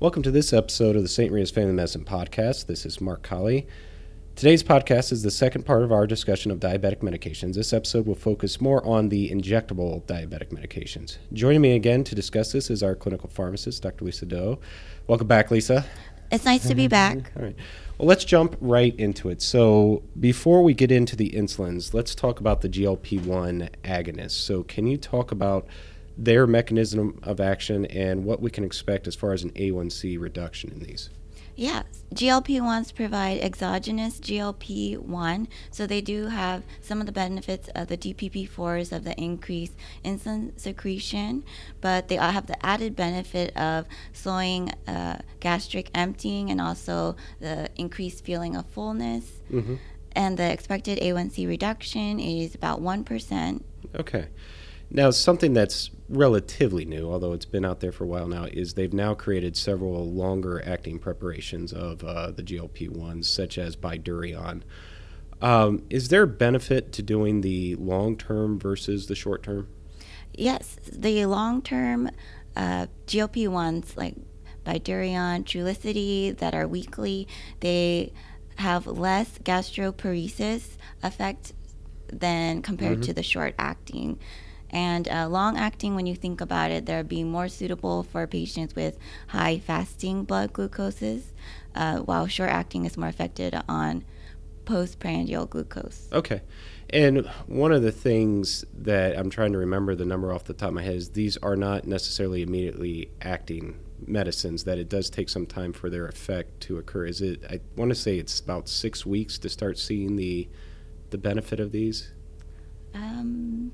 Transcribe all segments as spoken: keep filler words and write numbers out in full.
Welcome to this episode of the Saint Rhea's Family Medicine Podcast. This is Mark Colley. Today's podcast is the second part of our discussion of diabetic medications. This episode will focus more on the injectable diabetic medications. Joining me again to discuss this is our clinical pharmacist, Doctor Lisa Doe. Welcome back, Lisa. It's nice to be back. All right. Well, let's jump right into it. So before we get into the insulins, let's talk about the G L P one agonists. So can you talk about their mechanism of action and what we can expect as far as an A one C reduction in these? Yeah, G L P ones provide exogenous G L P one, so they do have some of the benefits of the D P P fours of the increased insulin secretion, but they all have the added benefit of slowing uh, gastric emptying and also the increased feeling of fullness. Mm-hmm. And the expected A one C reduction is about one percent. Okay. Now, something that's relatively new, although it's been out there for a while now, is they've now created several longer-acting preparations of uh, the G L P ones, such as Bydureon. Um, is there benefit to doing the long-term versus the short-term? Yes, the long-term uh, G L P ones, like Bydureon, Trulicity, that are weekly, they have less gastroparesis effect than compared mm-hmm. to the short-acting. And uh, long-acting, when you think about it, they're being more suitable for patients with high fasting blood glucoses, uh, while short-acting is more effective on postprandial glucose. Okay. And one of the things that I'm trying to remember the number off the top of my head is these are not necessarily immediately acting medicines, that it does take some time for their effect to occur. Is it? I want to say it's about six weeks to start seeing the the benefit of these? Um...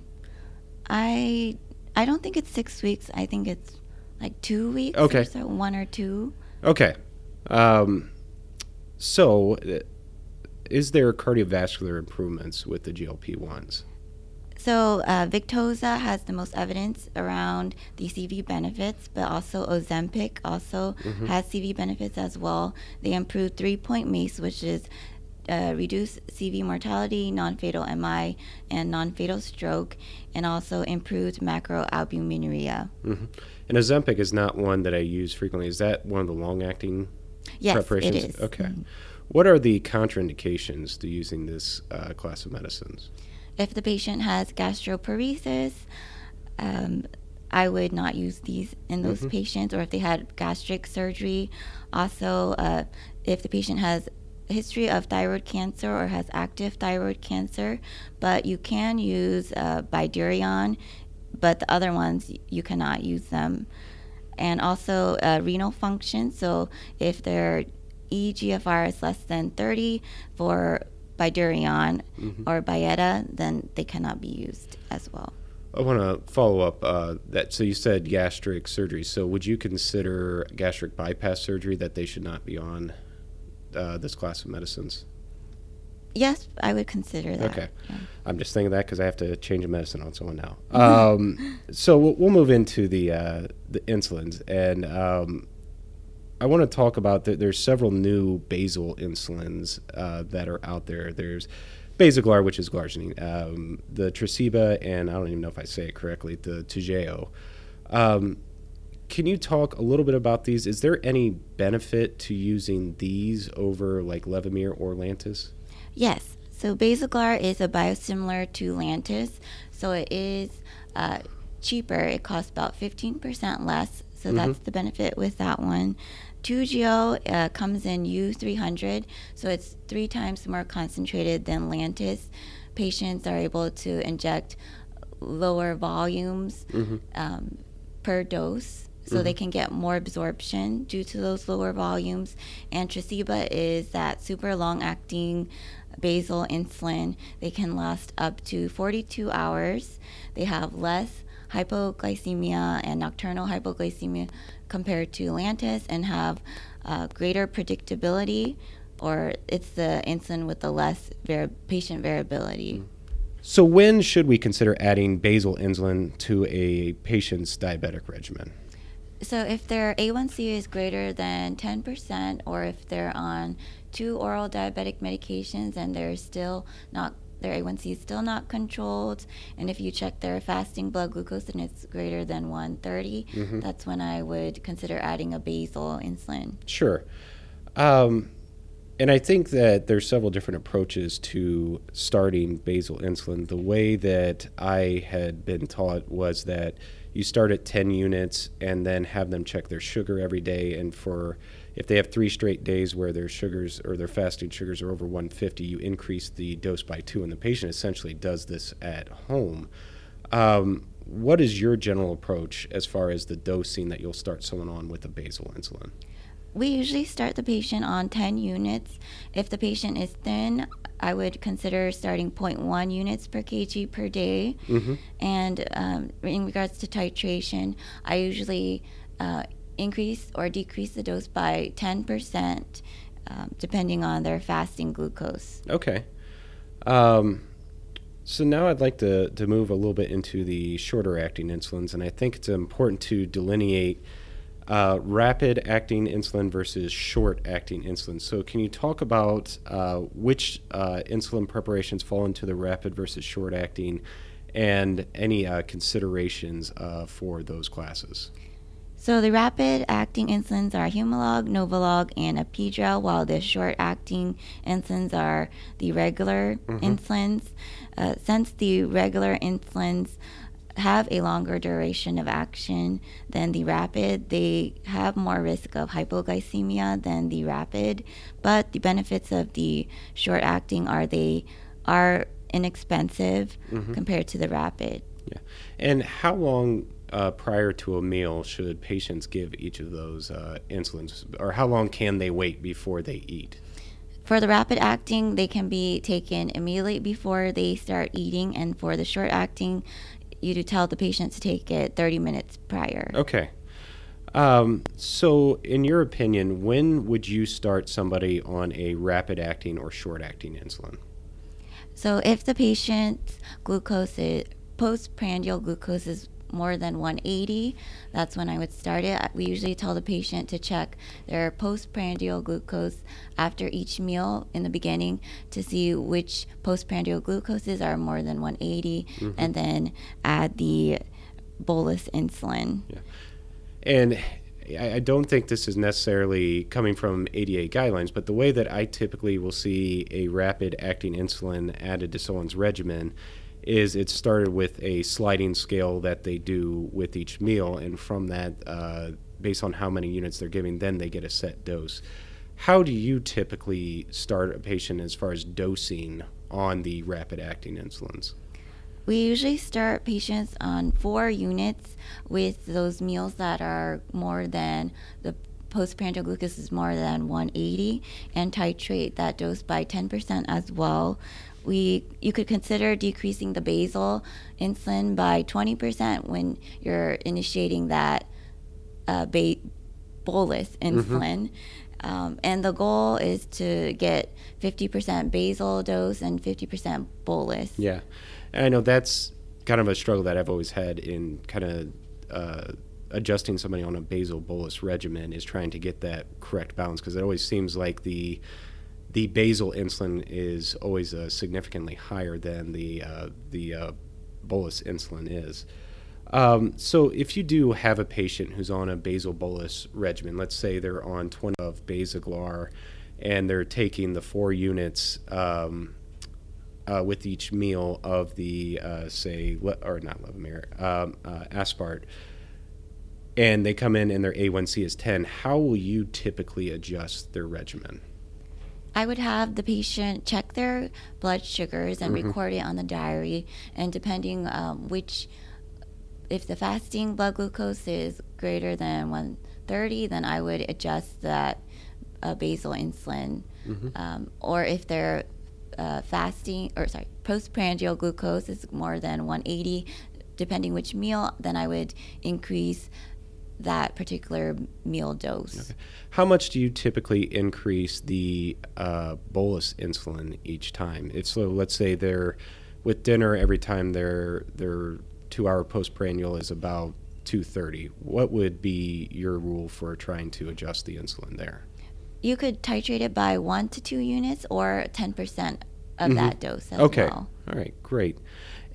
I I don't think it's six weeks. I think it's like two weeks. Okay. Or so, one or two. Okay. Um, so is there cardiovascular improvements with the G L P ones? So uh, Victoza has the most evidence around the C V benefits, but also Ozempic also mm-hmm. has C V benefits as well. They improved three-point MACE, which is Uh, reduce C V mortality, non-fatal M I, and non-fatal stroke, and also improved macroalbuminuria. Mm-hmm. And Ozempic is not one that I use frequently. Is that one of the long-acting yes, preparations? Yes, it is. Okay. Mm-hmm. What are the contraindications to using this uh, class of medicines? If the patient has gastroparesis, um, I would not use these in those mm-hmm. patients, or if they had gastric surgery. Also, uh, if the patient has history of thyroid cancer or has active thyroid cancer, but you can use uh, Bydureon, but the other ones you cannot use them. And also uh, renal function, so if their E G F R is less than thirty for Bydureon mm-hmm. or Byetta, then they cannot be used as well. I want to follow up uh, that. So you said gastric surgery, so would you consider gastric bypass surgery that they should not be on Uh, this class of medicines? Yes, I would consider that. Okay. Yeah. I'm just thinking that because I have to change a medicine on someone now. Um, so we'll, we'll move into the uh, the insulins. And um, I want to talk about that. There's several new basal insulins uh, that are out there. There's Basaglar, which is glargine, um, the Tresiba, and I don't even know if I say it correctly, the Toujeo. Um Can you talk a little bit about these? Is there any benefit to using these over like Levemir or Lantus? Yes. So Basaglar is a biosimilar to Lantus. So it is uh, cheaper. It costs about fifteen percent less. So mm-hmm. that's the benefit with that one. Toujeo uh, comes in U three hundred. So it's three times more concentrated than Lantus. Patients are able to inject lower volumes mm-hmm. um, per dose. So mm-hmm. they can get more absorption due to those lower volumes. And Tresiba is that super long-acting basal insulin. They can last up to forty-two hours. They have less hypoglycemia and nocturnal hypoglycemia compared to Lantus and have uh, greater predictability, or it's the insulin with the less vari- patient variability. Mm-hmm. So when should we consider adding basal insulin to a patient's diabetic regimen? So if their A one C is greater than ten percent, or if they're on two oral diabetic medications and they're still not their A one C is still not controlled, and if you check their fasting blood glucose and it's greater than one thirty, mm-hmm. that's when I would consider adding a basal insulin. Sure. Um, and I think that there's several different approaches to starting basal insulin. The way that I had been taught was that you start at ten units and then have them check their sugar every day, and for if they have three straight days where their sugars or their fasting sugars are over one fifty, you increase the dose by two, and the patient essentially does this at home. Um, what is your general approach as far as the dosing that you'll start someone on with a basal insulin? We usually start the patient on ten units. If the patient is thin, I would consider starting zero point one units per kg per day. Mm-hmm. And um, in regards to titration, I usually uh, increase or decrease the dose by ten percent, um, depending on their fasting glucose. Okay. Um, so now I'd like to, to move a little bit into the shorter acting insulins, and I think it's important to delineate Uh, rapid acting insulin versus short acting insulin. So can you talk about uh, which uh, insulin preparations fall into the rapid versus short acting, and any uh, considerations uh, for those classes? So the rapid acting insulins are Humalog, Novolog, and Apidra, while the short acting insulins are the regular mm-hmm. insulins. Uh, since the regular insulins have a longer duration of action than the rapid, they have more risk of hypoglycemia than the rapid, but the benefits of the short acting are they are inexpensive mm-hmm. compared to the rapid. Yeah. And how long uh, prior to a meal should patients give each of those uh, insulins, or how long can they wait before they eat? For the rapid acting, they can be taken immediately before they start eating, and for the short acting, you do tell the patient to take it thirty minutes prior. Okay. Um, so in your opinion, when would you start somebody on a rapid acting or short acting insulin? So if the patient's glucose, is, postprandial glucose is more than one eighty, that's when I would start it. We usually tell the patient to check their postprandial glucose after each meal in the beginning to see which postprandial glucoses are more than one eighty, mm-hmm. and then add the bolus insulin. Yeah. And I don't think this is necessarily coming from A D A guidelines, but the way that I typically will see a rapid acting insulin added to someone's regimen is it started with a sliding scale that they do with each meal, and from that, uh, based on how many units they're giving, then they get a set dose. How do you typically start a patient as far as dosing on the rapid-acting insulins? We usually start patients on four units with those meals that are more than the postprandial glucose is more than one eighty, and titrate that dose by ten percent as well. We, you could consider decreasing the basal insulin by twenty percent when you're initiating that uh, ba- bolus insulin. Mm-hmm. Um, and the goal is to get fifty percent basal dose and fifty percent bolus. Yeah. And I know that's kind of a struggle that I've always had in kind of uh, adjusting somebody on a basal bolus regimen, is trying to get that correct balance, because it always seems like the the basal insulin is always uh, significantly higher than the uh, the uh, bolus insulin is. Um, so if you do have a patient who's on a basal bolus regimen, let's say they're on twenty of Basaglar and they're taking the four units um, uh, with each meal of the, uh, say, le- or not Levemir, um, uh, Aspart, and they come in and their A one C is ten, how will you typically adjust their regimen? I would have the patient check their blood sugars and mm-hmm. record it on the diary, and depending um, which, if the fasting blood glucose is greater than one thirty, then I would adjust that uh, basal insulin. Mm-hmm. Um, or if their uh, fasting, or sorry, postprandial glucose is more than one eighty, depending which meal, then I would increase that particular meal dose. Okay. How much do you typically increase the uh, bolus insulin each time? If so, let's say they're with dinner, every time their their two-hour postprandial is about two thirty. What would be your rule for trying to adjust the insulin there? You could titrate it by one to two units or ten percent of mm-hmm. that dose as okay. well. All right, great.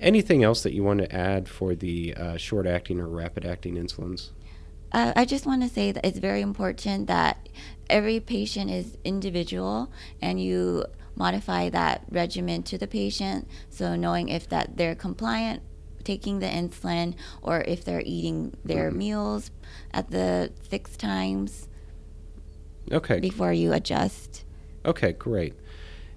Anything else that you want to add for the uh, short-acting or rapid-acting insulins? Uh, I just want to say that it's very important that every patient is individual, and you modify that regimen to the patient, so knowing if that they're compliant taking the insulin, or if they're eating their mm-hmm. meals at the six times okay. before you adjust. Okay, great.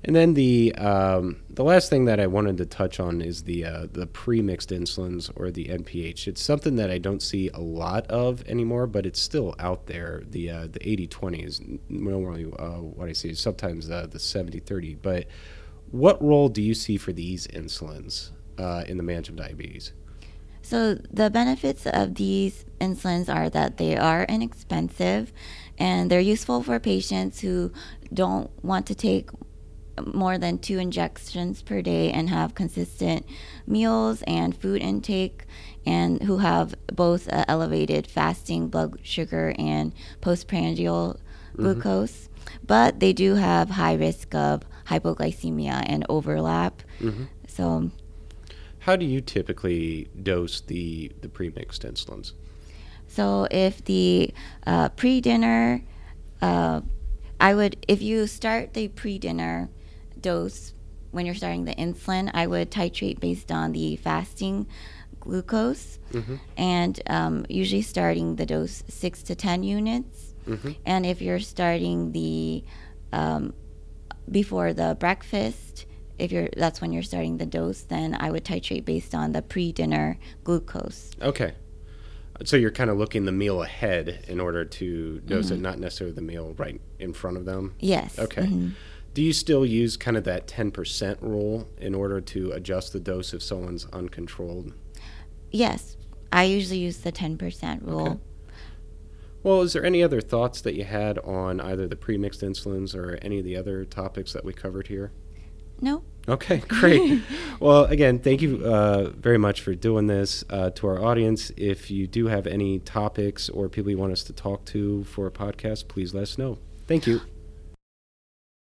And then the um, the last thing that I wanted to touch on is the uh, the pre-mixed insulins, or the N P H. It's something that I don't see a lot of anymore, but it's still out there. The uh, the eighty twenty is normally uh, what I see. Sometimes uh, the seventy thirty. But what role do you see for these insulins uh, in the management of diabetes? So the benefits of these insulins are that they are inexpensive, and they're useful for patients who don't want to take more than two injections per day and have consistent meals and food intake, and who have both uh, elevated fasting blood sugar and postprandial mm-hmm. glucose, but they do have high risk of hypoglycemia and overlap. Mm-hmm. So how do you typically dose the, the pre-mixed insulins? So if the uh, pre-dinner, uh, I would, if you start the pre-dinner dose when you're starting the insulin, I would titrate based on the fasting glucose, mm-hmm. and um, usually starting the dose six to ten units. Mm-hmm. And if you're starting the um, before the breakfast, if you're that's when you're starting the dose, then I would titrate based on the pre-dinner glucose. Okay. So you're kind of looking the meal ahead in order to dose mm-hmm. it, not necessarily the meal right in front of them? Yes. Okay. Mm-hmm. Do you still use kind of that ten percent rule in order to adjust the dose if someone's uncontrolled? Yes, I usually use the ten percent rule. Okay. Well, is there any other thoughts that you had on either the pre-mixed insulins or any of the other topics that we covered here? No. Okay, great. Well, again, thank you uh, very much for doing this. Uh, to our audience, if you do have any topics or people you want us to talk to for a podcast, please let us know. Thank you.